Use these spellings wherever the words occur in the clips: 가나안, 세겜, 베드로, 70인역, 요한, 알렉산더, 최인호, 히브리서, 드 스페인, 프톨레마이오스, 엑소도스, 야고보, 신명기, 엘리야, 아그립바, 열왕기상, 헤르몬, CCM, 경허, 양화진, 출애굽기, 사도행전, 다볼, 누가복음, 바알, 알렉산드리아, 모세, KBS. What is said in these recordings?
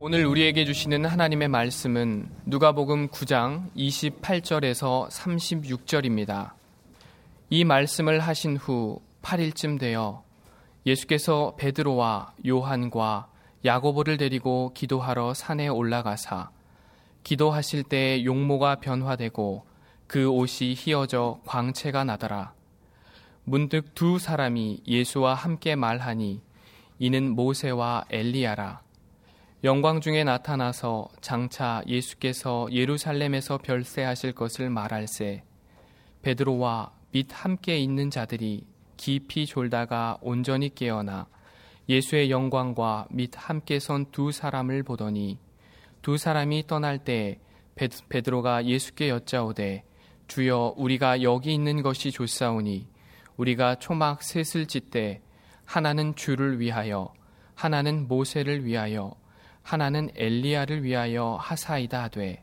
오늘 우리에게 주시는 하나님의 말씀은 누가복음 9장 28절에서 36절입니다. 이 말씀을 하신 후 8일쯤 되어 예수께서 베드로와 요한과 야고보를 데리고 기도하러 산에 올라가사 기도하실 때에 용모가 변화되고 그 옷이 희어져 광채가 나더라. 문득 두 사람이 예수와 함께 말하니 이는 모세와 엘리야라. 영광 중에 나타나서 장차 예수께서 예루살렘에서 별세하실 것을 말할세 베드로와 및 함께 있는 자들이 깊이 졸다가 온전히 깨어나 예수의 영광과 및 함께 선 두 사람을 보더니 두 사람이 떠날 때 베드로가 예수께 여짜오되 주여 우리가 여기 있는 것이 좋사오니 우리가 초막 셋을 짓되 하나는 주를 위하여 하나는 모세를 위하여 하나는 엘리야를 위하여 하사이다 하되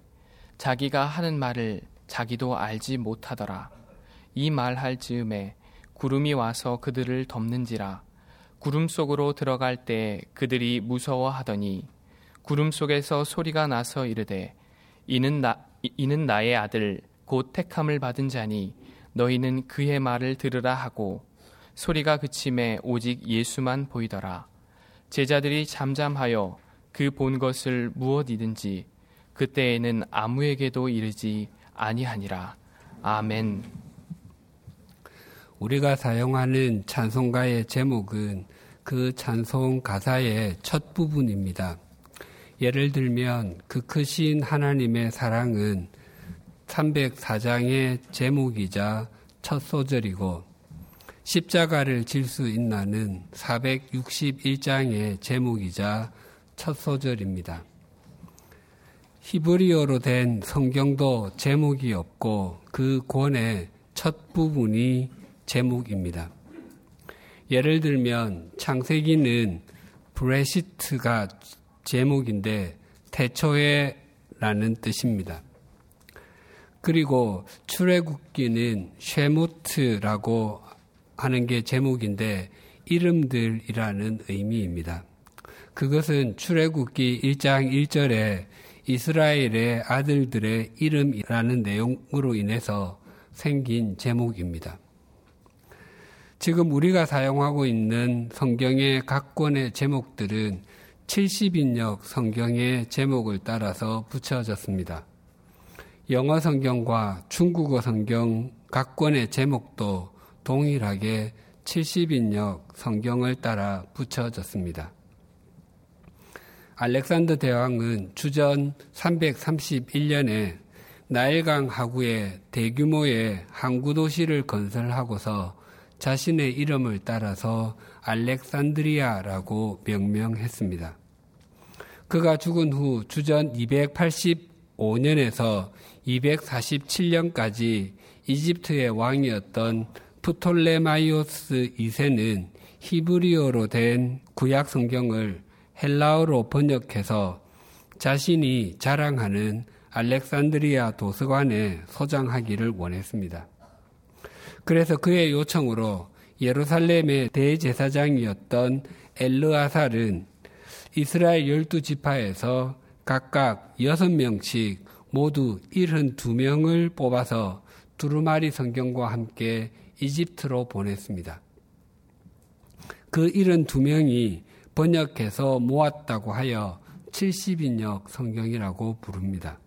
자기가 하는 말을 자기도 알지 못하더라. 이 말할 즈음에 구름이 와서 그들을 덮는지라. 구름 속으로 들어갈 때 그들이 무서워하더니 구름 속에서 소리가 나서 이르되 이는 나의 아들 곧 택함을 받은 자니 너희는 그의 말을 들으라 하고 소리가 그침에 오직 예수만 보이더라. 제자들이 잠잠하여 그 본 것을 무엇이든지 그때에는 아무에게도 이르지 아니하니라. 아멘. 우리가 사용하는 찬송가의 제목은 그 찬송 가사의 첫 부분입니다. 예를 들면 그 크신 하나님의 사랑은 304장의 제목이자 첫 소절이고 십자가를 질 수 있나는 461장의 제목이자 첫 소절입니다. 히브리어로 된 성경도 제목이 없고 그 권의 첫 부분이 제목입니다. 예를 들면 창세기는 브레시트가 제목인데 태초에 라는 뜻입니다. 그리고 출애굽기는 쉐무트라고 하는 게 제목인데 이름들이라는 의미입니다. 그것은 출애굽기 1장 1절에 이스라엘의 아들들의 이름이라는 내용으로 인해서 생긴 제목입니다. 지금 우리가 사용하고 있는 성경의 각 권의 제목들은 70인역 성경의 제목을 따라서 붙여졌습니다. 영어 성경과 중국어 성경 각 권의 제목도 동일하게 70인역 성경을 따라 붙여졌습니다. 알렉산더 대왕은 주전 331년에 나일강 하구에 대규모의 항구 도시를 건설하고서 자신의 이름을 따라서 알렉산드리아라고 명명했습니다. 그가 죽은 후 주전 285년에서 247년까지 이집트의 왕이었던 프톨레마이오스 2세는 히브리어로 된 구약 성경을 헬라어로 번역해서 자신이 자랑하는 알렉산드리아 도서관에 소장하기를 원했습니다. 그래서 그의 요청으로 예루살렘의 대제사장이었던 엘르아살은 이스라엘 12지파에서 각각 6명씩 모두 72명을 뽑아서 두루마리 성경과 함께 이집트로 보냈습니다. 그 72명이 번역해서 모았다고 하여 70인역 성경이라고 부릅니다.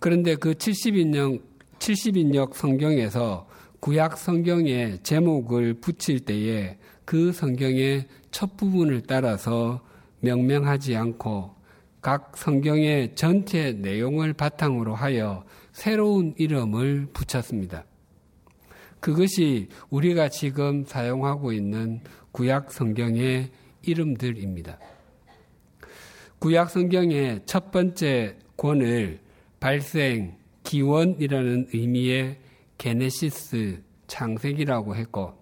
그런데 그 70인역 성경에서 구약 성경의 제목을 붙일 때에 그 성경의 첫 부분을 따라서 명명하지 않고 각 성경의 전체 내용을 바탕으로 하여 새로운 이름을 붙였습니다. 그것이 우리가 지금 사용하고 있는 구약 성경의 이름들입니다. 구약 성경의 첫 번째 권을 발생, 기원이라는 의미의 게네시스, 창세기라고 했고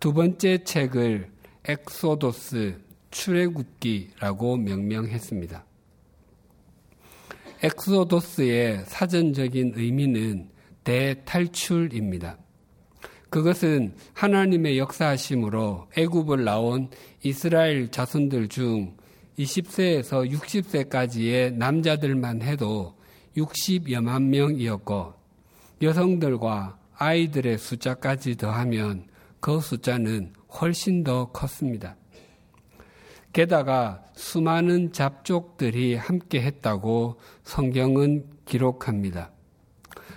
두 번째 책을 엑소도스, 출애굽기라고 명명했습니다. 엑소도스의 사전적인 의미는 대탈출입니다. 그것은 하나님의 역사하심으로 애굽을 나온 이스라엘 자손들 중 20세에서 60세까지의 남자들만 해도 60여만 명이었고 여성들과 아이들의 숫자까지 더하면 그 숫자는 훨씬 더 컸습니다. 게다가 수많은 잡족들이 함께 했다고 성경은 기록합니다.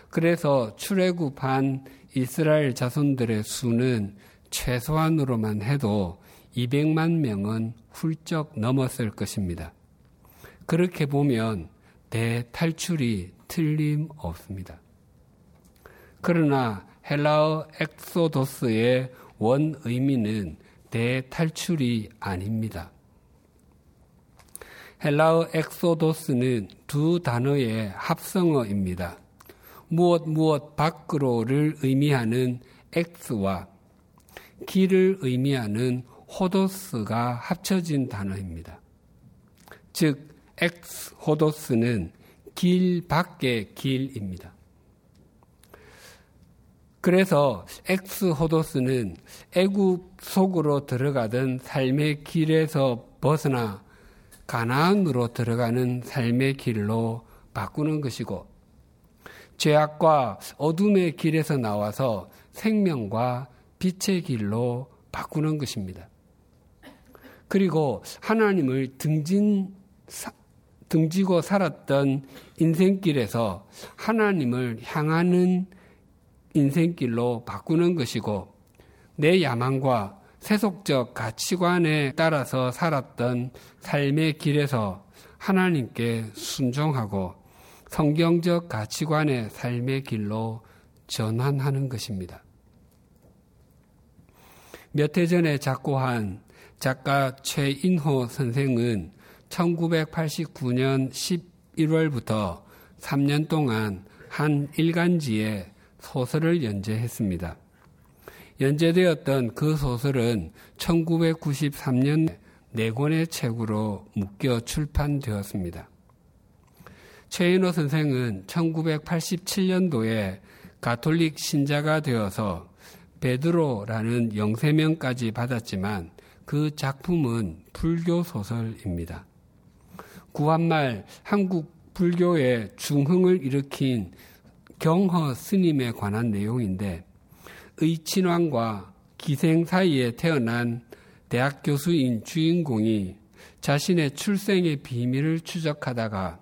그래서 출애굽한 이스라엘 자손들의 수는 최소한으로만 해도 200만 명은 훌쩍 넘었을 것입니다. 그렇게 보면 대탈출이 틀림없습니다. 그러나 헬라어 엑소도스의 원 의미는 대탈출이 아닙니다. 헬라어 엑소도스는 두 단어의 합성어입니다. 무엇 밖으로를 의미하는 엑스와 길을 의미하는 호도스가 합쳐진 단어입니다. 즉 엑스 호도스는 길 밖의 길입니다. 그래서 엑스 호도스는 애굽 속으로 들어가던 삶의 길에서 벗어나 가나안으로 들어가는 삶의 길로 바꾸는 것이고, 죄악과 어둠의 길에서 나와서 생명과 빛의 길로 바꾸는 것입니다. 그리고 하나님을 등지고 살았던 인생길에서 하나님을 향하는 인생길로 바꾸는 것이고, 내 야망과 세속적 가치관에 따라서 살았던 삶의 길에서 하나님께 순종하고 성경적 가치관의 삶의 길로 전환하는 것입니다. 몇 해 전에 작고한 작가 최인호 선생은 1989년 11월부터 3년 동안 한 일간지에 소설을 연재했습니다. 연재되었던 그 소설은 1993년 4권의 책으로 묶여 출판되었습니다. 최인호 선생은 1987년도에 가톨릭 신자가 되어서 베드로라는 영세명까지 받았지만 그 작품은 불교 소설입니다. 구한말 한국 불교의 중흥을 일으킨 경허 스님에 관한 내용인데, 의친왕과 기생 사이에 태어난 대학 교수인 주인공이 자신의 출생의 비밀을 추적하다가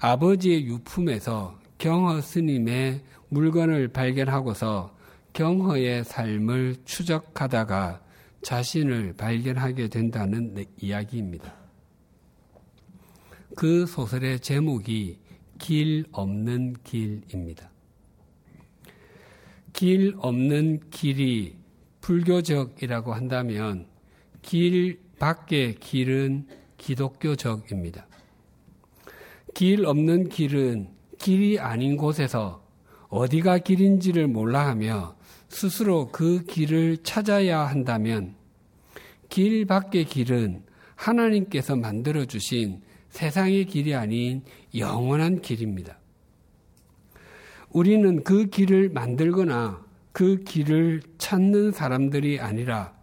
아버지의 유품에서 경허 스님의 물건을 발견하고서 경허의 삶을 추적하다가 자신을 발견하게 된다는 이야기입니다. 그 소설의 제목이 길 없는 길입니다. 길 없는 길이 불교적이라고 한다면 길 밖의 길은 기독교적입니다. 길 없는 길은 길이 아닌 곳에서 어디가 길인지를 몰라 하며 스스로 그 길을 찾아야 한다면, 길 밖의 길은 하나님께서 만들어주신 세상의 길이 아닌 영원한 길입니다. 우리는 그 길을 만들거나 그 길을 찾는 사람들이 아니라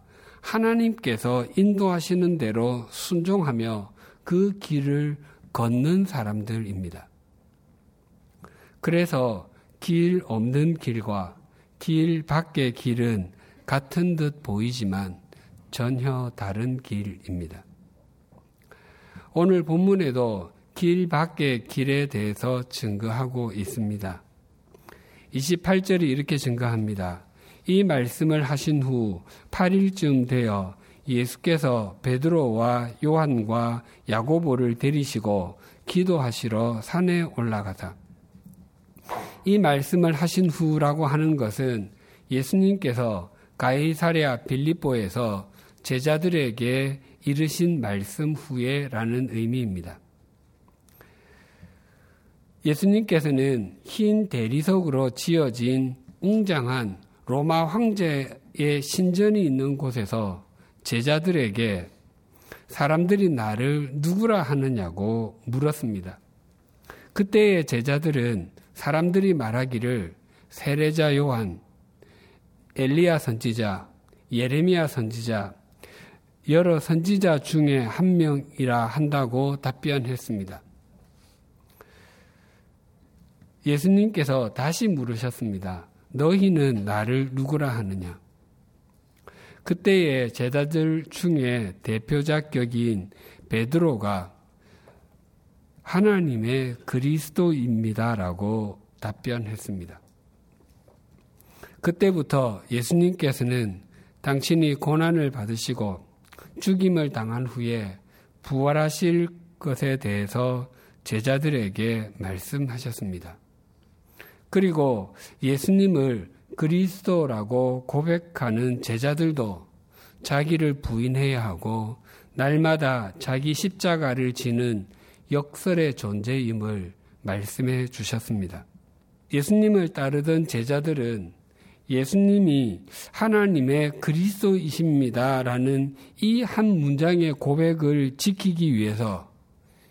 하나님께서 인도하시는 대로 순종하며 그 길을 걷는 사람들입니다. 그래서 길 없는 길과 길 밖의 길은 같은 듯 보이지만 전혀 다른 길입니다. 오늘 본문에도 길 밖의 길에 대해서 증거하고 있습니다. 28절이 이렇게 증거합니다. 이 말씀을 하신 후 8일쯤 되어 예수께서 베드로와 요한과 야고보를 데리시고 기도하시러 산에 올라가사. 이 말씀을 하신 후라고 하는 것은 예수님께서 가이사랴 빌립보에서 제자들에게 이르신 말씀 후에라는 의미입니다. 예수님께서는 흰 대리석으로 지어진 웅장한 로마 황제의 신전이 있는 곳에서 제자들에게 사람들이 나를 누구라 하느냐고 물었습니다. 그때의 제자들은 사람들이 말하기를 세례자 요한, 엘리야 선지자, 예레미야 선지자, 여러 선지자 중에 한 명이라 한다고 답변했습니다. 예수님께서 다시 물으셨습니다. 너희는 나를 누구라 하느냐? 그때의 제자들 중에 대표자격인 베드로가 하나님의 그리스도입니다라고 답변했습니다. 그때부터 예수님께서는 당신이 고난을 받으시고 죽임을 당한 후에 부활하실 것에 대해서 제자들에게 말씀하셨습니다. 그리고 예수님을 그리스도라고 고백하는 제자들도 자기를 부인해야 하고 날마다 자기 십자가를 지는 역설의 존재임을 말씀해 주셨습니다. 예수님을 따르던 제자들은 예수님이 하나님의 그리스도이십니다라는 이 한 문장의 고백을 지키기 위해서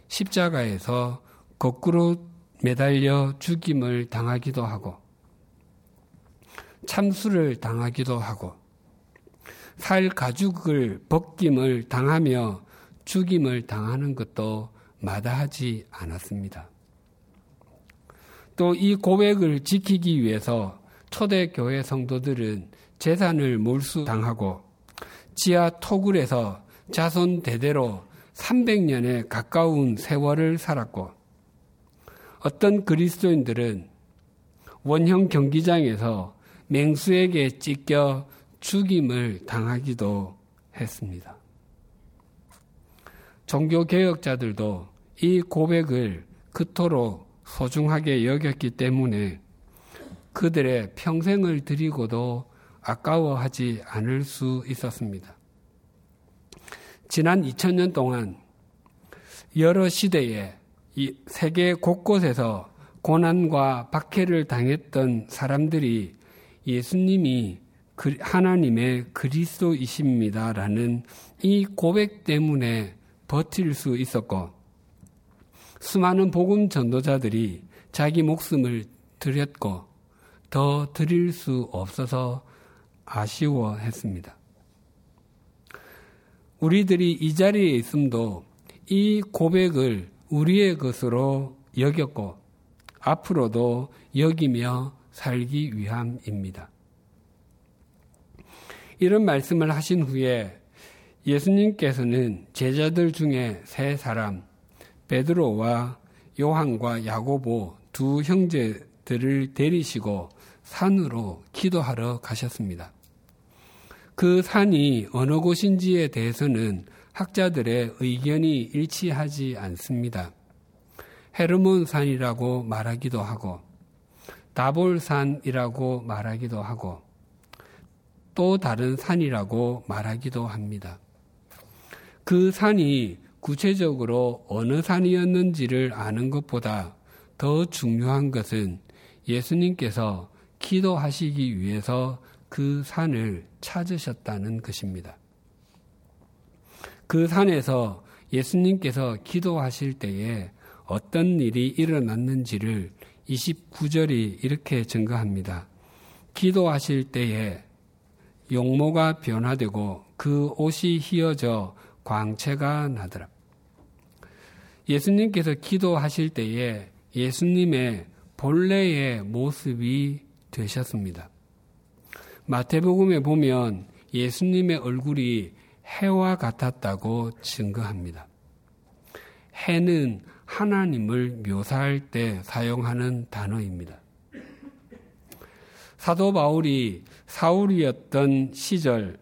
십자가에서 거꾸로 매달려 죽임을 당하기도 하고 참수를 당하기도 하고 살 가죽을 벗김을 당하며 죽임을 당하는 것도 마다하지 않았습니다. 또 이 고백을 지키기 위해서 초대교회 성도들은 재산을 몰수당하고 지하 토굴에서 자손 대대로 300년에 가까운 세월을 살았고 어떤 그리스도인들은 원형 경기장에서 맹수에게 찢겨 죽임을 당하기도 했습니다. 종교개혁자들도 이 고백을 그토록 소중하게 여겼기 때문에 그들의 평생을 드리고도 아까워하지 않을 수 있었습니다. 지난 2000년 동안 여러 시대에 이 세계 곳곳에서 고난과 박해를 당했던 사람들이 예수님이 하나님의 그리스도이십니다라는 이 고백 때문에 버틸 수 있었고 수많은 복음 전도자들이 자기 목숨을 드렸고 더 드릴 수 없어서 아쉬워했습니다. 우리들이 이 자리에 있음도 이 고백을 우리의 것으로 여겼고 앞으로도 여기며 살기 위함입니다. 이런 말씀을 하신 후에 예수님께서는 제자들 중에 세 사람, 베드로와 요한과 야고보 두 형제들을 데리시고 산으로 기도하러 가셨습니다. 그 산이 어느 곳인지에 대해서는 학자들의 의견이 일치하지 않습니다. 헤르몬 산이라고 말하기도 하고 다볼 산이라고 말하기도 하고 또 다른 산이라고 말하기도 합니다. 그 산이 구체적으로 어느 산이었는지를 아는 것보다 더 중요한 것은 예수님께서 기도하시기 위해서 그 산을 찾으셨다는 것입니다. 그 산에서 예수님께서 기도하실 때에 어떤 일이 일어났는지를 29절이 이렇게 증거합니다. 기도하실 때에 용모가 변화되고 그 옷이 휘어져 광채가 나더라. 예수님께서 기도하실 때에 예수님의 본래의 모습이 되셨습니다. 마태복음에 보면 예수님의 얼굴이 해와 같았다고 증거합니다. 해는 하나님을 묘사할 때 사용하는 단어입니다. 사도 바울이 사울이었던 시절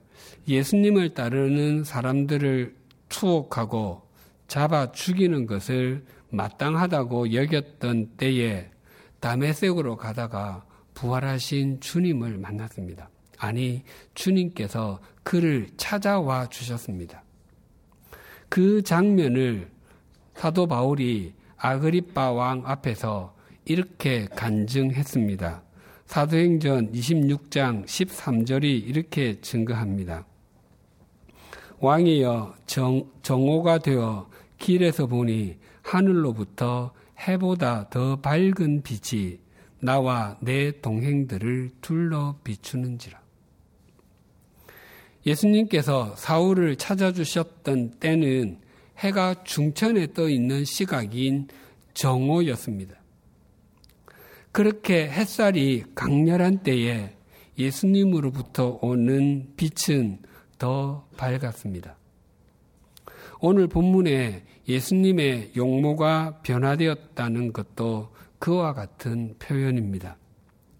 예수님을 따르는 사람들을 추혹하고 잡아 죽이는 것을 마땅하다고 여겼던 때에 다메섹으로 가다가 부활하신 주님을 만났습니다. 아니, 주님께서 그를 찾아와 주셨습니다. 그 장면을 사도 바울이 아그립바 왕 앞에서 이렇게 간증했습니다. 사도행전 26장 13절이 이렇게 증거합니다. 왕이여 정오가 되어 길에서 보니 하늘로부터 해보다 더 밝은 빛이 나와 내 동행들을 둘러 비추는지라. 예수님께서 사울을 찾아주셨던 때는 해가 중천에 떠 있는 시각인 정오였습니다. 그렇게 햇살이 강렬한 때에 예수님으로부터 오는 빛은 더 밝았습니다. 오늘 본문에 예수님의 용모가 변화되었다는 것도 그와 같은 표현입니다.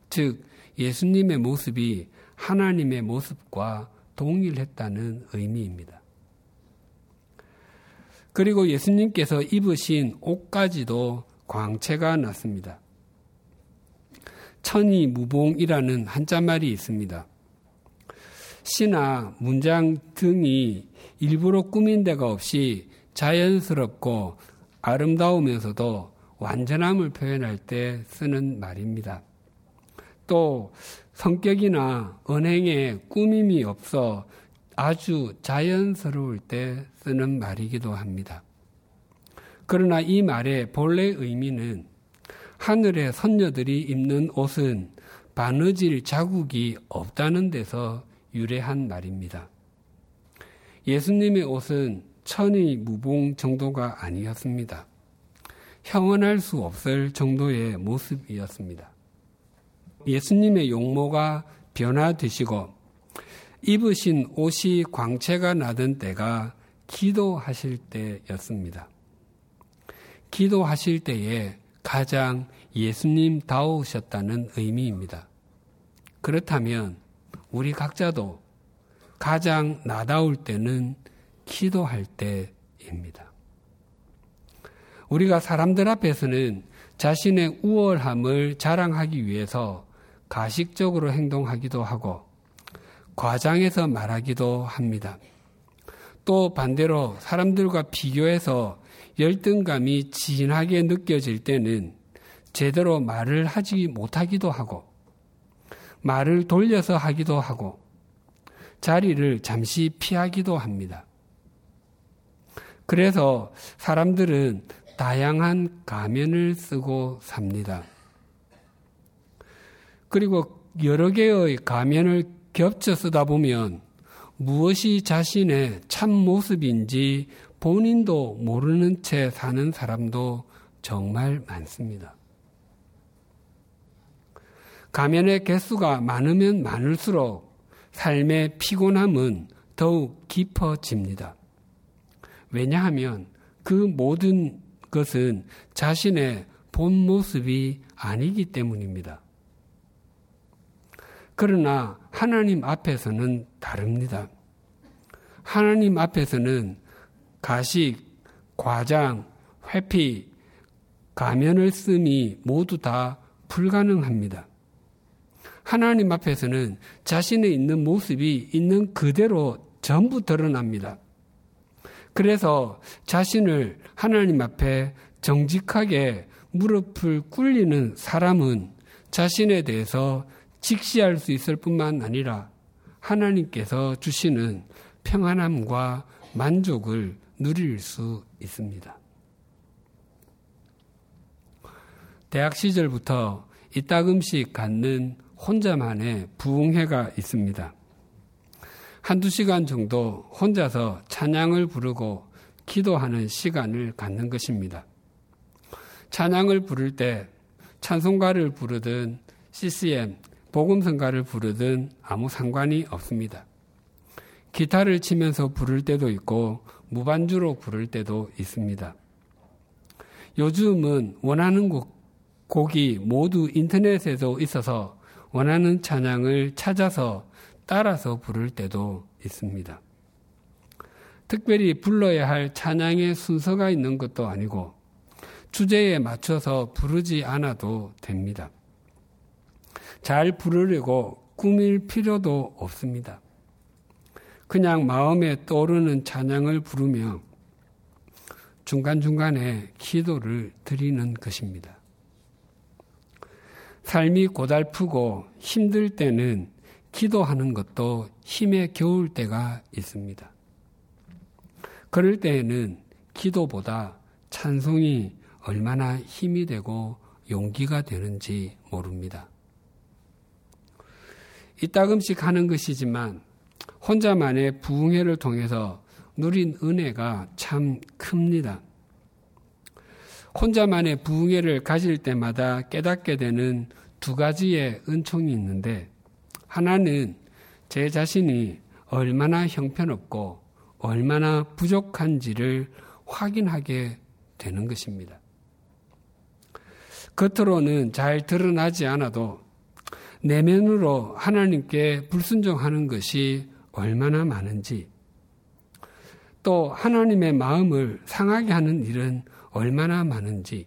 즉 예수님의 모습이 하나님의 모습과 동일했다는 의미입니다. 그리고 예수님께서 입으신 옷까지도 광채가 났습니다. 천이무봉이라는 한자말이 있습니다. 시나 문장 등이 일부러 꾸민 데가 없이 자연스럽고 아름다우면서도 완전함을 표현할 때 쓰는 말입니다. 또 성격이나 언행에 꾸밈이 없어 아주 자연스러울 때 쓰는 말이기도 합니다. 그러나 이 말의 본래 의미는 하늘의 선녀들이 입는 옷은 바느질 자국이 없다는 데서 유래한 말입니다. 예수님의 옷은 천의 무봉 정도가 아니었습니다. 형언할 수 없을 정도의 모습이었습니다. 예수님의 용모가 변화되시고 입으신 옷이 광채가 나던 때가 기도하실 때였습니다. 기도하실 때에 가장 예수님다우셨다는 의미입니다. 그렇다면 우리 각자도 가장 나다울 때는 기도할 때입니다. 우리가 사람들 앞에서는 자신의 우월함을 자랑하기 위해서 가식적으로 행동하기도 하고 과장해서 말하기도 합니다. 또 반대로 사람들과 비교해서 열등감이 진하게 느껴질 때는 제대로 말을 하지 못하기도 하고 말을 돌려서 하기도 하고 자리를 잠시 피하기도 합니다. 그래서 사람들은 다양한 가면을 쓰고 삽니다. 그리고 여러 개의 가면을 겹쳐 쓰다 보면 무엇이 자신의 참모습인지 본인도 모르는 채 사는 사람도 정말 많습니다. 가면의 개수가 많으면 많을수록 삶의 피곤함은 더욱 깊어집니다. 왜냐하면 그 모든 것은 자신의 본 모습이 아니기 때문입니다. 그러나 하나님 앞에서는 다릅니다. 하나님 앞에서는 가식, 과장, 회피, 가면을 쓰니 모두 다 불가능합니다. 하나님 앞에서는 자신의 있는 모습이 있는 그대로 전부 드러납니다. 그래서 자신을 하나님 앞에 정직하게 무릎을 꿇리는 사람은 자신에 대해서 직시할 수 있을 뿐만 아니라 하나님께서 주시는 평안함과 만족을 누릴 수 있습니다. 대학 시절부터 이따금씩 갖는 혼자만의 부흥회가 있습니다. 한두 시간 정도 혼자서 찬양을 부르고 기도하는 시간을 갖는 것입니다. 찬양을 부를 때 찬송가를 부르든 CCM, 복음성가를 부르든 아무 상관이 없습니다. 기타를 치면서 부를 때도 있고 무반주로 부를 때도 있습니다. 요즘은 원하는 곡이 모두 인터넷에도 있어서 원하는 찬양을 찾아서 따라서 부를 때도 있습니다. 특별히 불러야 할 찬양의 순서가 있는 것도 아니고 주제에 맞춰서 부르지 않아도 됩니다. 잘 부르려고 꾸밀 필요도 없습니다. 그냥 마음에 떠오르는 찬양을 부르며 중간중간에 기도를 드리는 것입니다. 삶이 고달프고 힘들 때는 기도하는 것도 힘에 겨울 때가 있습니다. 그럴 때에는 기도보다 찬송이 얼마나 힘이 되고 용기가 되는지 모릅니다. 이따금씩 하는 것이지만 혼자만의 부흥회를 통해서 누린 은혜가 참 큽니다. 혼자만의 부흥회를 가질 때마다 깨닫게 되는 두 가지의 은총이 있는데, 하나는 제 자신이 얼마나 형편없고 얼마나 부족한지를 확인하게 되는 것입니다. 겉으로는 잘 드러나지 않아도 내면으로 하나님께 불순종하는 것이 얼마나 많은지, 또 하나님의 마음을 상하게 하는 일은 얼마나 많은지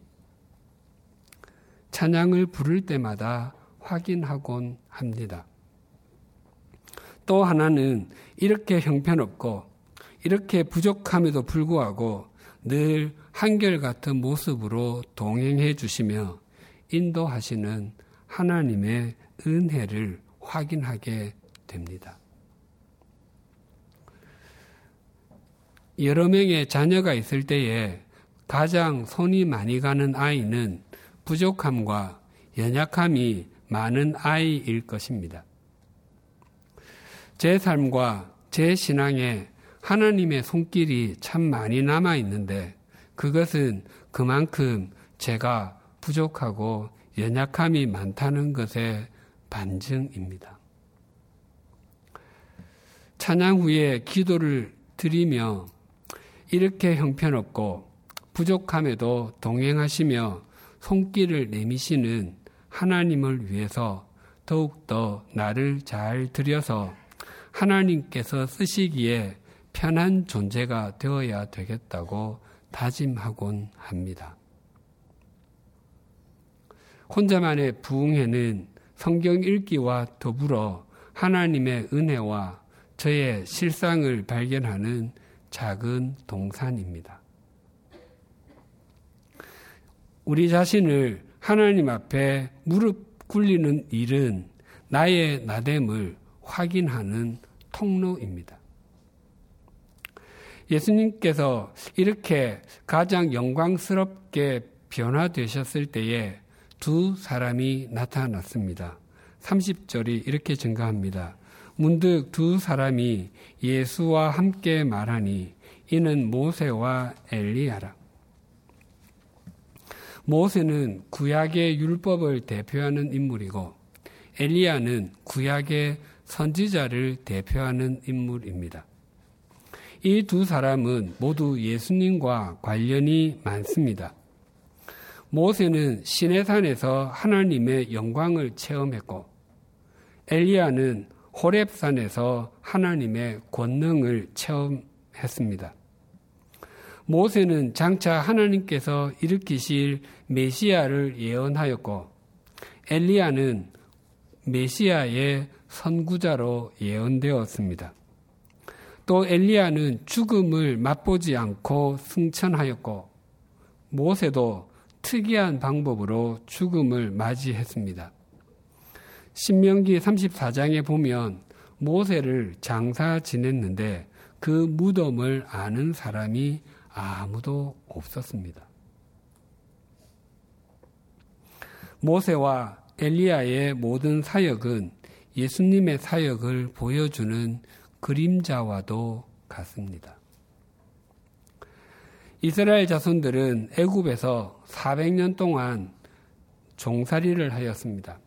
찬양을 부를 때마다 확인하곤 합니다. 또 하나는 이렇게 형편없고 이렇게 부족함에도 불구하고 늘 한결같은 모습으로 동행해 주시며 인도하시는 하나님의 은혜를 확인하게 됩니다. 여러 명의 자녀가 있을 때에 가장 손이 많이 가는 아이는 부족함과 연약함이 많은 아이일 것입니다. 제 삶과 제 신앙에 하나님의 손길이 참 많이 남아있는데, 그것은 그만큼 제가 부족하고 연약함이 많다는 것의 반증입니다. 찬양 후에 기도를 드리며 이렇게 형편없고 부족함에도 동행하시며 손길을 내미시는 하나님을 위해서 더욱더 나를 잘 들여서 하나님께서 쓰시기에 편한 존재가 되어야 되겠다고 다짐하곤 합니다. 혼자만의 부흥회는 성경 읽기와 더불어 하나님의 은혜와 저의 실상을 발견하는 작은 동산입니다. 우리 자신을 하나님 앞에 무릎 꿇리는 일은 나의 나됨을 확인하는 통로입니다. 예수님께서 이렇게 가장 영광스럽게 변화되셨을 때에 두 사람이 나타났습니다. 30절이 이렇게 증가합니다. 문득 두 사람이 예수와 함께 말하니 이는 모세와 엘리야라. 모세는 구약의 율법을 대표하는 인물이고, 엘리야는 구약의 선지자를 대표하는 인물입니다. 이 두 사람은 모두 예수님과 관련이 많습니다. 모세는 시내산에서 하나님의 영광을 체험했고, 엘리야는 호렙산에서 하나님의 권능을 체험했습니다. 모세는 장차 하나님께서 일으키실 메시아를 예언하였고, 엘리야는 메시아의 선구자로 예언되었습니다. 또 엘리야는 죽음을 맛보지 않고 승천하였고, 모세도 특이한 방법으로 죽음을 맞이했습니다. 신명기 34장에 보면 모세를 장사 지냈는데 그 무덤을 아는 사람이 아무도 없었습니다. 모세와 엘리야의 모든 사역은 예수님의 사역을 보여주는 그림자와도 같습니다. 이스라엘 자손들은 애굽에서 400년 동안 종살이를 하였습니다.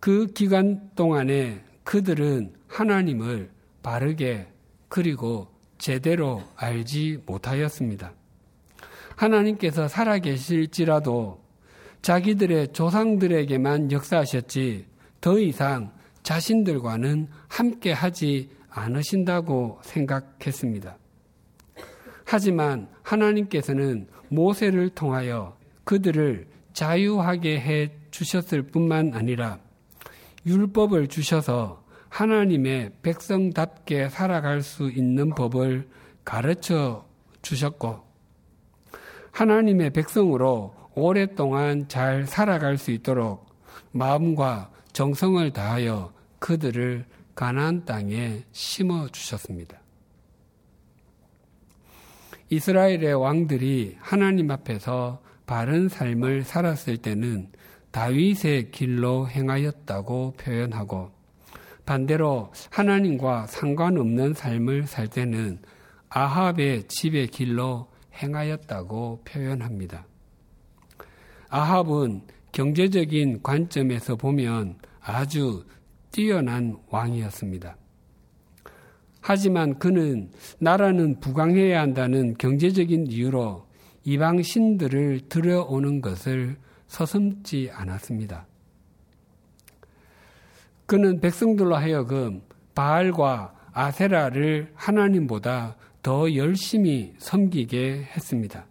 그 기간 동안에 그들은 하나님을 바르게 그리고 제대로 알지 못하였습니다. 하나님께서 살아계실지라도 자기들의 조상들에게만 역사하셨지 더 이상 자신들과는 함께하지 않으신다고 생각했습니다. 하지만 하나님께서는 모세를 통하여 그들을 자유하게 해 주셨을 뿐만 아니라 율법을 주셔서 하나님의 백성답게 살아갈 수 있는 법을 가르쳐 주셨고, 하나님의 백성으로 오랫동안 잘 살아갈 수 있도록 마음과 정성을 다하여 그들을 가나안 땅에 심어 주셨습니다. 이스라엘의 왕들이 하나님 앞에서 바른 삶을 살았을 때는 다윗의 길로 행하였다고 표현하고, 반대로 하나님과 상관없는 삶을 살 때는 아합의 집의 길로 행하였다고 표현합니다. 아합은 경제적인 관점에서 보면 아주 뛰어난 왕이었습니다. 하지만 그는 나라는 부강해야 한다는 경제적인 이유로 이방 신들을 들여오는 것을 서슴지 않았습니다. 그는 백성들로 하여금 바알과 아세라를 하나님보다 더 열심히 섬기게 했습니다.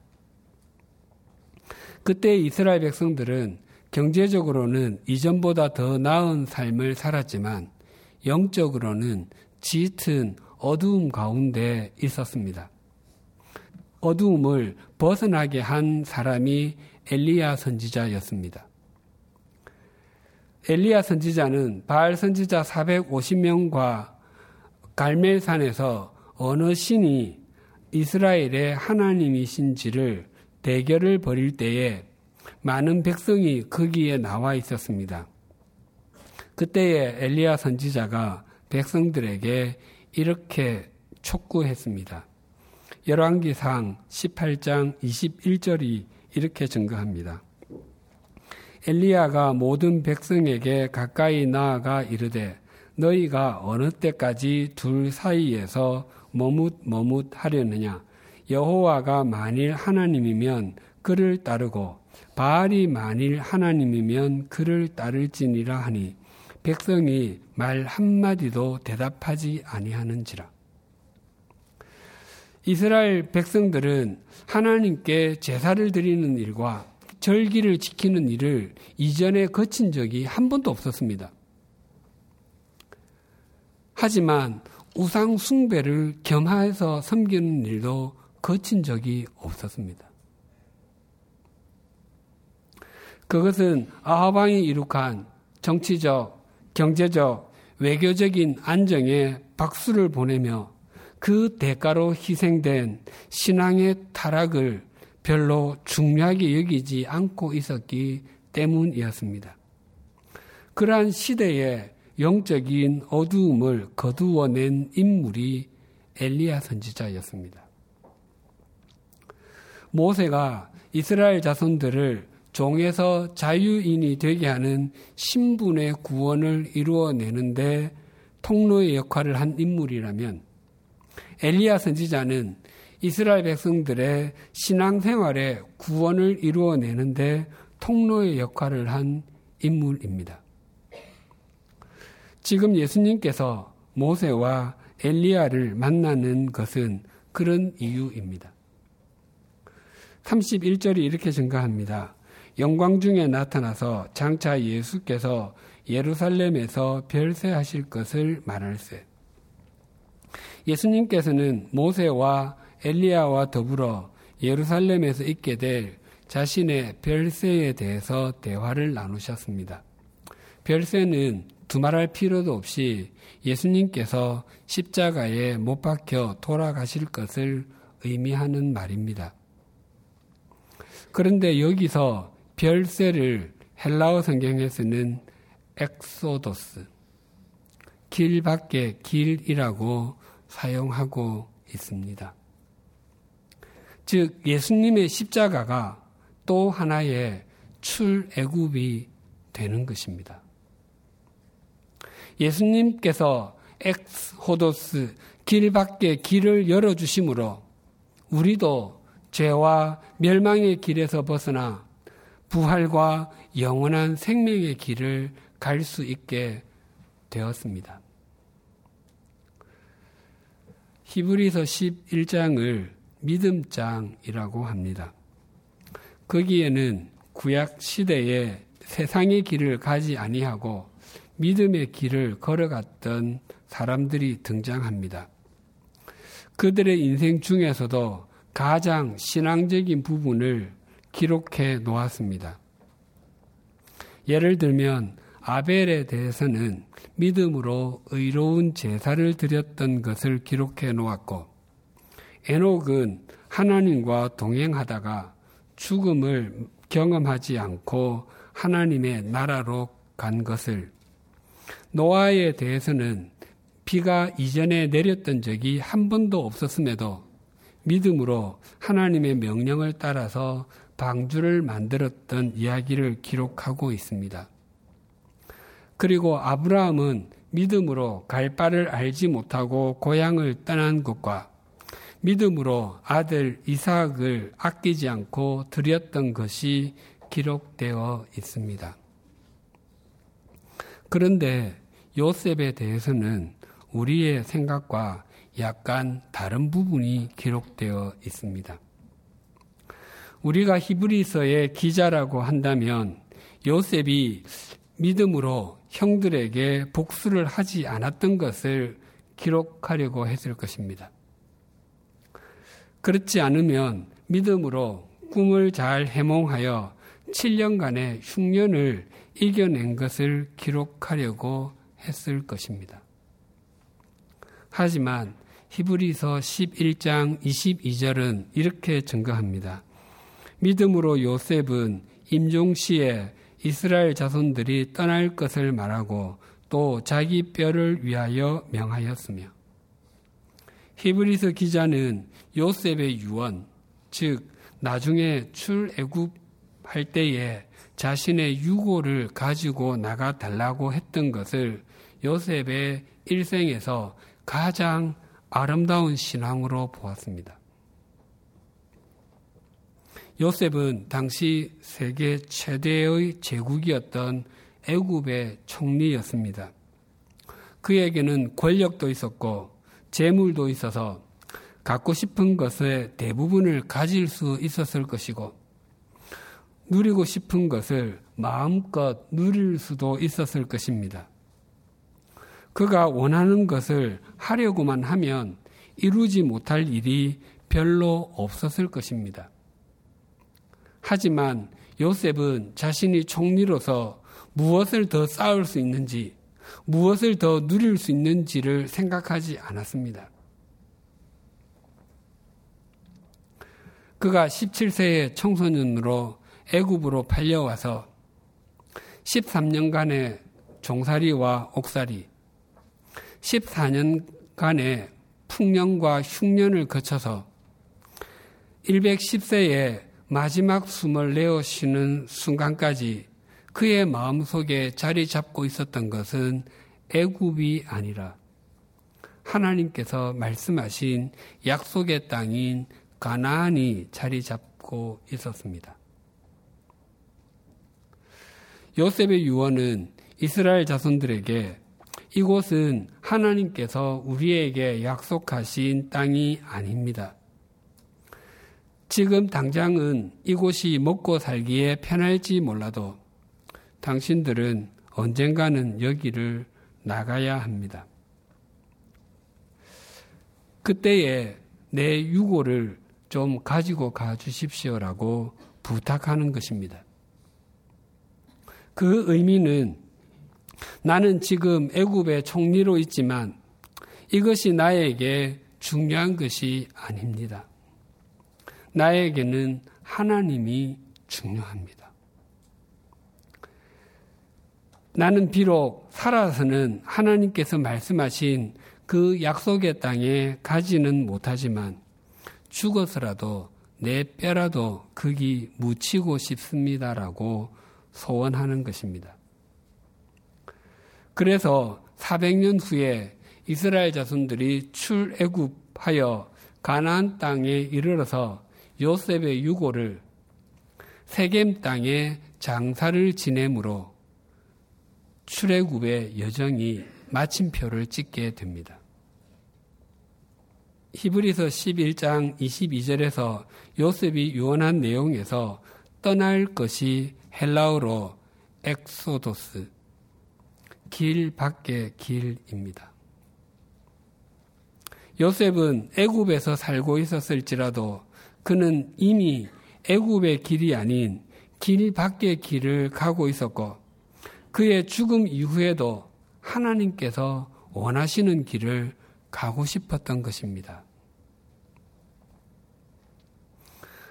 그때 이스라엘 백성들은 경제적으로는 이전보다 더 나은 삶을 살았지만 영적으로는 짙은 어두움 가운데 있었습니다. 어두움을 벗어나게 한 사람이 엘리야 선지자였습니다. 엘리야 선지자는 바알 선지자 450명과 갈멜산에서 어느 신이 이스라엘의 하나님이신지를 대결을 벌일 때에 많은 백성이 거기에 나와 있었습니다. 그때에 엘리야 선지자가 백성들에게 이렇게 촉구했습니다. 열왕기상 18장 21절이 이렇게 증거합니다. 엘리야가 모든 백성에게 가까이 나아가 이르되 너희가 어느 때까지 둘 사이에서 머뭇머뭇 하려느냐. 여호와가 만일 하나님이면 그를 따르고 바알이 만일 하나님이면 그를 따를지니라 하니 백성이 말 한마디도 대답하지 아니하는지라. 이스라엘 백성들은 하나님께 제사를 드리는 일과 절기를 지키는 일을 이전에 거친 적이 한 번도 없었습니다. 하지만 우상 숭배를 겸하여서 섬기는 일도 거친 적이 없었습니다. 그것은 아합왕이 이룩한 정치적, 경제적, 외교적인 안정에 박수를 보내며 그 대가로 희생된 신앙의 타락을 별로 중요하게 여기지 않고 있었기 때문이었습니다. 그러한 시대에 영적인 어두움을 거두어낸 인물이 엘리야 선지자였습니다. 모세가 이스라엘 자손들을 종에서 자유인이 되게 하는 신분의 구원을 이루어내는데 통로의 역할을 한 인물이라면 엘리야 선지자는 이스라엘 백성들의 신앙생활에 구원을 이루어내는데 통로의 역할을 한 인물입니다. 지금 예수님께서 모세와 엘리야를 만나는 것은 그런 이유입니다. 31절이 이렇게 증가합니다. 영광 중에 나타나서 장차 예수께서 예루살렘에서 별세하실 것을 말할세. 예수님께서는 모세와 엘리야와 더불어 예루살렘에서 있게 될 자신의 별세에 대해서 대화를 나누셨습니다. 별세는 두말할 필요도 없이 예수님께서 십자가에 못 박혀 돌아가실 것을 의미하는 말입니다. 그런데 여기서 별세를 헬라어 성경에서는 엑소도스, 길 밖의 길이라고 사용하고 있습니다. 즉 예수님의 십자가가 또 하나의 출애굽이 되는 것입니다. 예수님께서 엑소도스, 길 밖의 길을 열어주심으로 우리도 죄와 멸망의 길에서 벗어나 부활과 영원한 생명의 길을 갈 수 있게 되었습니다. 히브리서 11장을 믿음장이라고 합니다. 거기에는 구약 시대에 세상의 길을 가지 아니하고 믿음의 길을 걸어갔던 사람들이 등장합니다. 그들의 인생 중에서도 가장 신앙적인 부분을 기록해 놓았습니다. 예를 들면 아벨에 대해서는 믿음으로 의로운 제사를 드렸던 것을 기록해 놓았고 에녹은 하나님과 동행하다가 죽음을 경험하지 않고 하나님의 나라로 간 것을 노아에 대해서는 비가 이전에 내렸던 적이 한 번도 없었음에도 믿음으로 하나님의 명령을 따라서 방주를 만들었던 이야기를 기록하고 있습니다. 그리고 아브라함은 믿음으로 갈 바를 알지 못하고 고향을 떠난 것과 믿음으로 아들 이삭을 아끼지 않고 드렸던 것이 기록되어 있습니다. 그런데 요셉에 대해서는 우리의 생각과 약간 다른 부분이 기록되어 있습니다. 우리가 히브리서의 기자라고 한다면 요셉이 믿음으로 형들에게 복수를 하지 않았던 것을 기록하려고 했을 것입니다. 그렇지 않으면 믿음으로 꿈을 잘 해몽하여 7년간의 흉년을 이겨낸 것을 기록하려고 했을 것입니다. 하지만 히브리서 11장 22절은 이렇게 증거합니다. 믿음으로 요셉은 임종 시에 이스라엘 자손들이 떠날 것을 말하고 또 자기 뼈를 위하여 명하였으며, 히브리서 기자는 요셉의 유언, 즉 나중에 출애굽할 때에 자신의 유고를 가지고 나가달라고 했던 것을 요셉의 일생에서 가장 아름다운 신앙으로 보았습니다. 요셉은 당시 세계 최대의 제국이었던 애굽의 총리였습니다. 그에게는 권력도 있었고 재물도 있어서 갖고 싶은 것의 대부분을 가질 수 있었을 것이고 누리고 싶은 것을 마음껏 누릴 수도 있었을 것입니다. 그가 원하는 것을 하려고만 하면 이루지 못할 일이 별로 없었을 것입니다. 하지만 요셉은 자신이 총리로서 무엇을 더 쌓을 수 있는지, 무엇을 더 누릴 수 있는지를 생각하지 않았습니다. 그가 17세의 청소년으로 애굽으로 팔려와서 13년간의 종살이와 옥살이, 14년간의 풍년과 흉년을 거쳐서 110세의 마지막 숨을 내어쉬는 순간까지 그의 마음속에 자리 잡고 있었던 것은 애굽이 아니라 하나님께서 말씀하신 약속의 땅인 가나안이 자리 잡고 있었습니다. 요셉의 유언은 이스라엘 자손들에게 이곳은 하나님께서 우리에게 약속하신 땅이 아닙니다. 지금 당장은 이곳이 먹고 살기에 편할지 몰라도 당신들은 언젠가는 여기를 나가야 합니다. 그때에 내 유고를 좀 가지고 가주십시오라고 부탁하는 것입니다. 그 의미는 나는 지금 애굽의 총리로 있지만 이것이 나에게 중요한 것이 아닙니다. 나에게는 하나님이 중요합니다. 나는 비록 살아서는 하나님께서 말씀하신 그 약속의 땅에 가지는 못하지만 죽어서라도 내 뼈라도 거기 묻히고 싶습니다라고 소원하는 것입니다. 그래서 400년 후에 이스라엘 자손들이 출애굽하여 가나안 땅에 이르러서 요셉의 유고를 세겜 땅에 장사를 지내므로 출애굽의 여정이 마침표를 찍게 됩니다. 히브리서 11장 22절에서 요셉이 유언한 내용에서 떠날 것이 헬라어로 엑소도스, 길 밖의 길입니다. 요셉은 애굽에서 살고 있었을지라도 그는 이미 애굽의 길이 아닌 길 밖의 길을 가고 있었고 그의 죽음 이후에도 하나님께서 원하시는 길을 가고 싶었던 것입니다.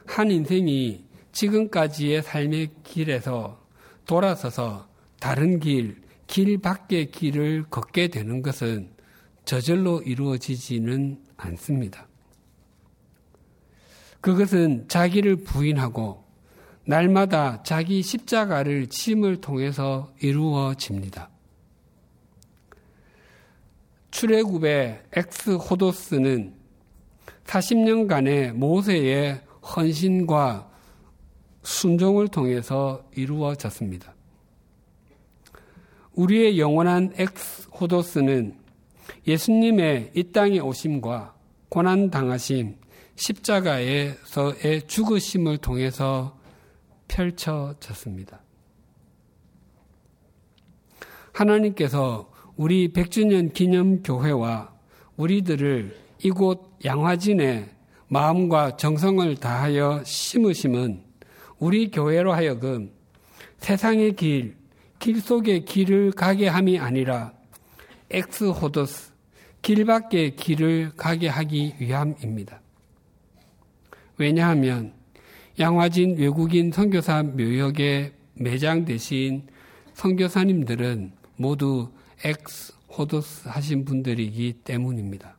한 인생이 지금까지의 삶의 길에서 돌아서서 다른 길, 길 밖의 길을 걷게 되는 것은 저절로 이루어지지는 않습니다. 그것은 자기를 부인하고 날마다 자기 십자가를 짐을 통해서 이루어집니다. 출애굽의 엑스호도스는 40년간의 모세의 헌신과 순종을 통해서 이루어졌습니다. 우리의 영원한 엑스호도스는 예수님의 이 땅에 오심과 고난당하심, 십자가에서의 죽으심을 통해서 펼쳐졌습니다. 하나님께서 우리 100주년 기념교회와 우리들을 이곳 양화진에 마음과 정성을 다하여 심으심은 우리 교회로 하여금 세상의 길 속의 길을 가게 함이 아니라 엑스호도스, 길 밖의 길을 가게 하기 위함입니다. 왜냐하면 양화진 외국인 선교사 묘역에 매장되신 선교사님들은 모두 엑스호도스 하신 분들이기 때문입니다.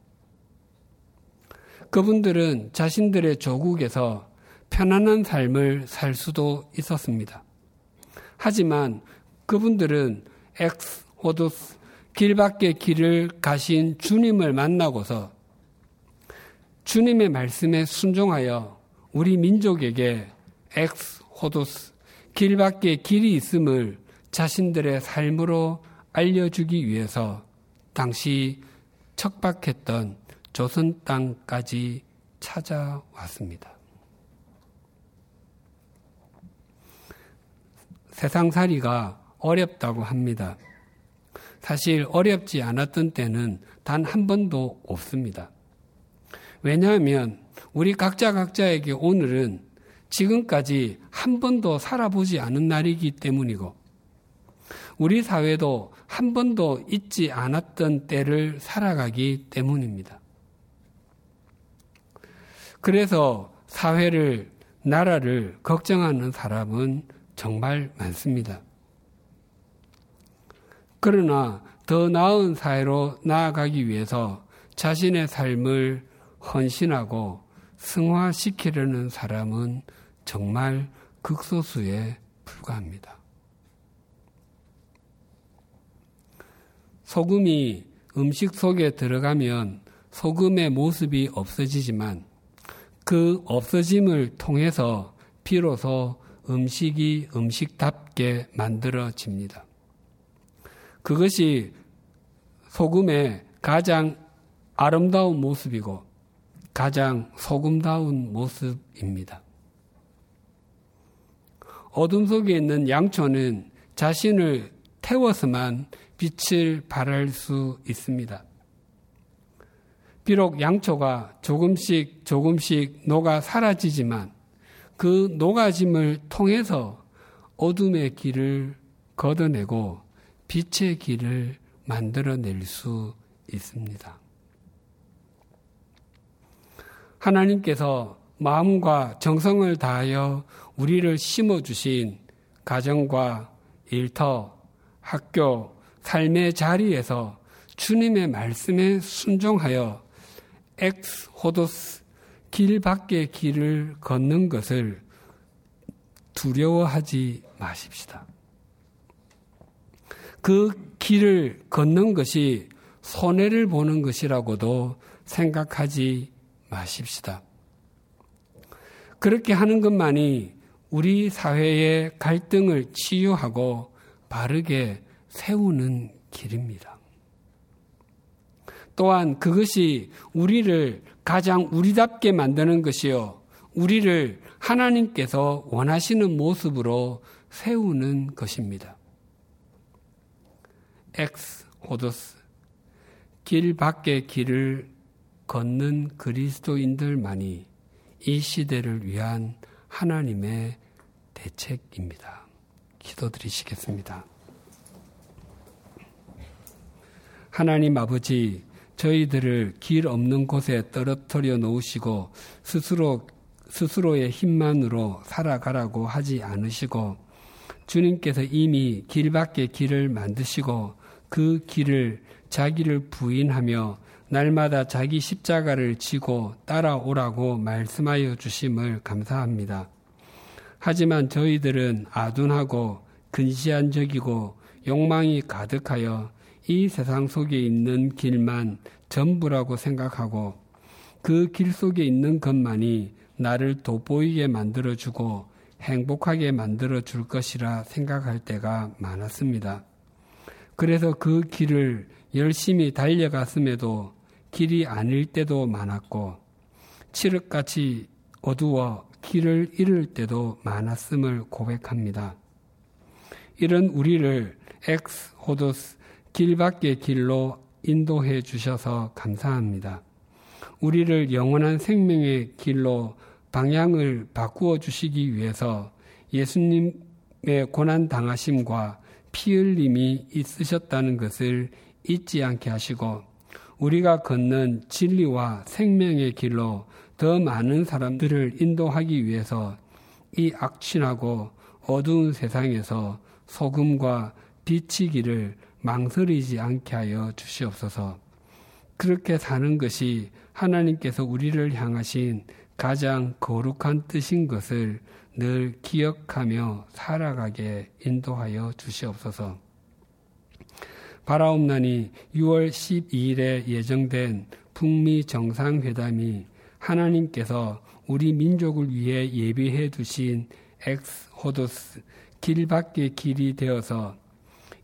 그분들은 자신들의 조국에서 편안한 삶을 살 수도 있었습니다. 하지만 그분들은 엑스호도스, 길 밖의 길을 가신 주님을 만나고서 주님의 말씀에 순종하여 우리 민족에게 엑스호도스, 길 밖의 길이 있음을 자신들의 삶으로 알려주기 위해서 당시 척박했던 조선 땅까지 찾아왔습니다. 세상살이가 어렵다고 합니다. 사실 어렵지 않았던 때는 단 한 번도 없습니다. 왜냐하면 우리 각자에게 오늘은 지금까지 한 번도 살아보지 않은 날이기 때문이고 우리 사회도 한 번도 잊지 않았던 때를 살아가기 때문입니다. 그래서 사회를, 나라를 걱정하는 사람은 정말 많습니다. 그러나 더 나은 사회로 나아가기 위해서 자신의 삶을 헌신하고 승화시키려는 사람은 정말 극소수에 불과합니다. 소금이 음식 속에 들어가면 소금의 모습이 없어지지만 그 없어짐을 통해서 비로소 음식이 음식답게 만들어집니다. 그것이 소금의 가장 아름다운 모습이고 가장 소금다운 모습입니다. 어둠 속에 있는 양초는 자신을 태워서만 빛을 발할 수 있습니다. 비록 양초가 조금씩 녹아 사라지지만 그 녹아짐을 통해서 어둠의 길을 걷어내고 빛의 길을 만들어낼 수 있습니다. 하나님께서 마음과 정성을 다하여 우리를 심어주신 가정과 일터, 학교, 삶의 자리에서 주님의 말씀에 순종하여 엑스호도스, 길 밖의 길을 걷는 것을 두려워하지 마십시다. 그 길을 걷는 것이 손해를 보는 것이라고도 생각하지 마십시다. 그렇게 하는 것만이 우리 사회의 갈등을 치유하고 바르게 세우는 길입니다. 또한 그것이 우리를 가장 우리답게 만드는 것이요, 우리를 하나님께서 원하시는 모습으로 세우는 것입니다. 엑스호도스, 길 밖의 길을 걷는 그리스도인들만이 이 시대를 위한 하나님의 대책입니다. 기도드리시겠습니다. 하나님 아버지, 저희들을 길 없는 곳에 떨어뜨려 놓으시고 스스로의 힘만으로 살아가라고 하지 않으시고 주님께서 이미 길밖에 길을 만드시고 그 길을 자기를 부인하며 날마다 자기 십자가를 지고 따라오라고 말씀하여 주심을 감사합니다. 하지만 저희들은 아둔하고 근시안적이고 욕망이 가득하여 이 세상 속에 있는 길만 전부라고 생각하고 그 길 속에 있는 것만이 나를 돋보이게 만들어주고 행복하게 만들어줄 것이라 생각할 때가 많았습니다. 그래서 그 길을 열심히 달려갔음에도 길이 아닐 때도 많았고 칠흑같이 어두워 길을 잃을 때도 많았음을 고백합니다. 이런 우리를 엑스호도스 길밖의 길로 인도해 주셔서 감사합니다. 우리를 영원한 생명의 길로 방향을 바꾸어 주시기 위해서 예수님의 고난당하심과 피 흘림이 있으셨다는 것을 잊지 않게 하시고 우리가 걷는 진리와 생명의 길로 더 많은 사람들을 인도하기 위해서 이 악취나고 어두운 세상에서 소금과 빛이기를 망설이지 않게 하여 주시옵소서. 그렇게 사는 것이 하나님께서 우리를 향하신 가장 거룩한 뜻인 것을 늘 기억하며 살아가게 인도하여 주시옵소서. 바라옵나니 6월 12일에 예정된 북미 정상회담이 하나님께서 우리 민족을 위해 예비해 두신 엑스호도스 길밖의 길이 되어서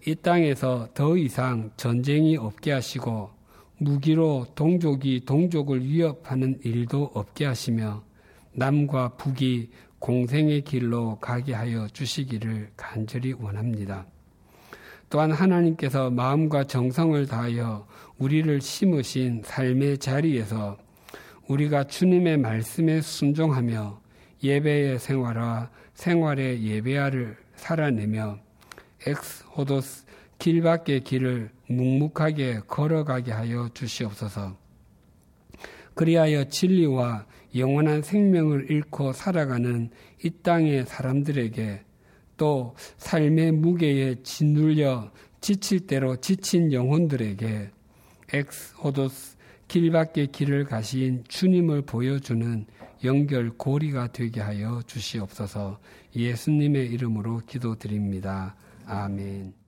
이 땅에서 더 이상 전쟁이 없게 하시고 무기로 동족이 동족을 위협하는 일도 없게 하시며 남과 북이 공생의 길로 가게 하여 주시기를 간절히 원합니다. 또한 하나님께서 마음과 정성을 다하여 우리를 심으신 삶의 자리에서 우리가 주님의 말씀에 순종하며 예배의 생활화, 생활의 예배화를 살아내며 엑스호도스 길밖의 길을 묵묵하게 걸어가게 하여 주시옵소서. 그리하여 진리와 영원한 생명을 잃고 살아가는 이 땅의 사람들에게 또 삶의 무게에 짓눌려 지칠 대로 지친 영혼들에게 엑스호도스 길밖의 길을 가신 주님을 보여주는 연결고리가 되게 하여 주시옵소서. 예수님의 이름으로 기도드립니다. 아멘.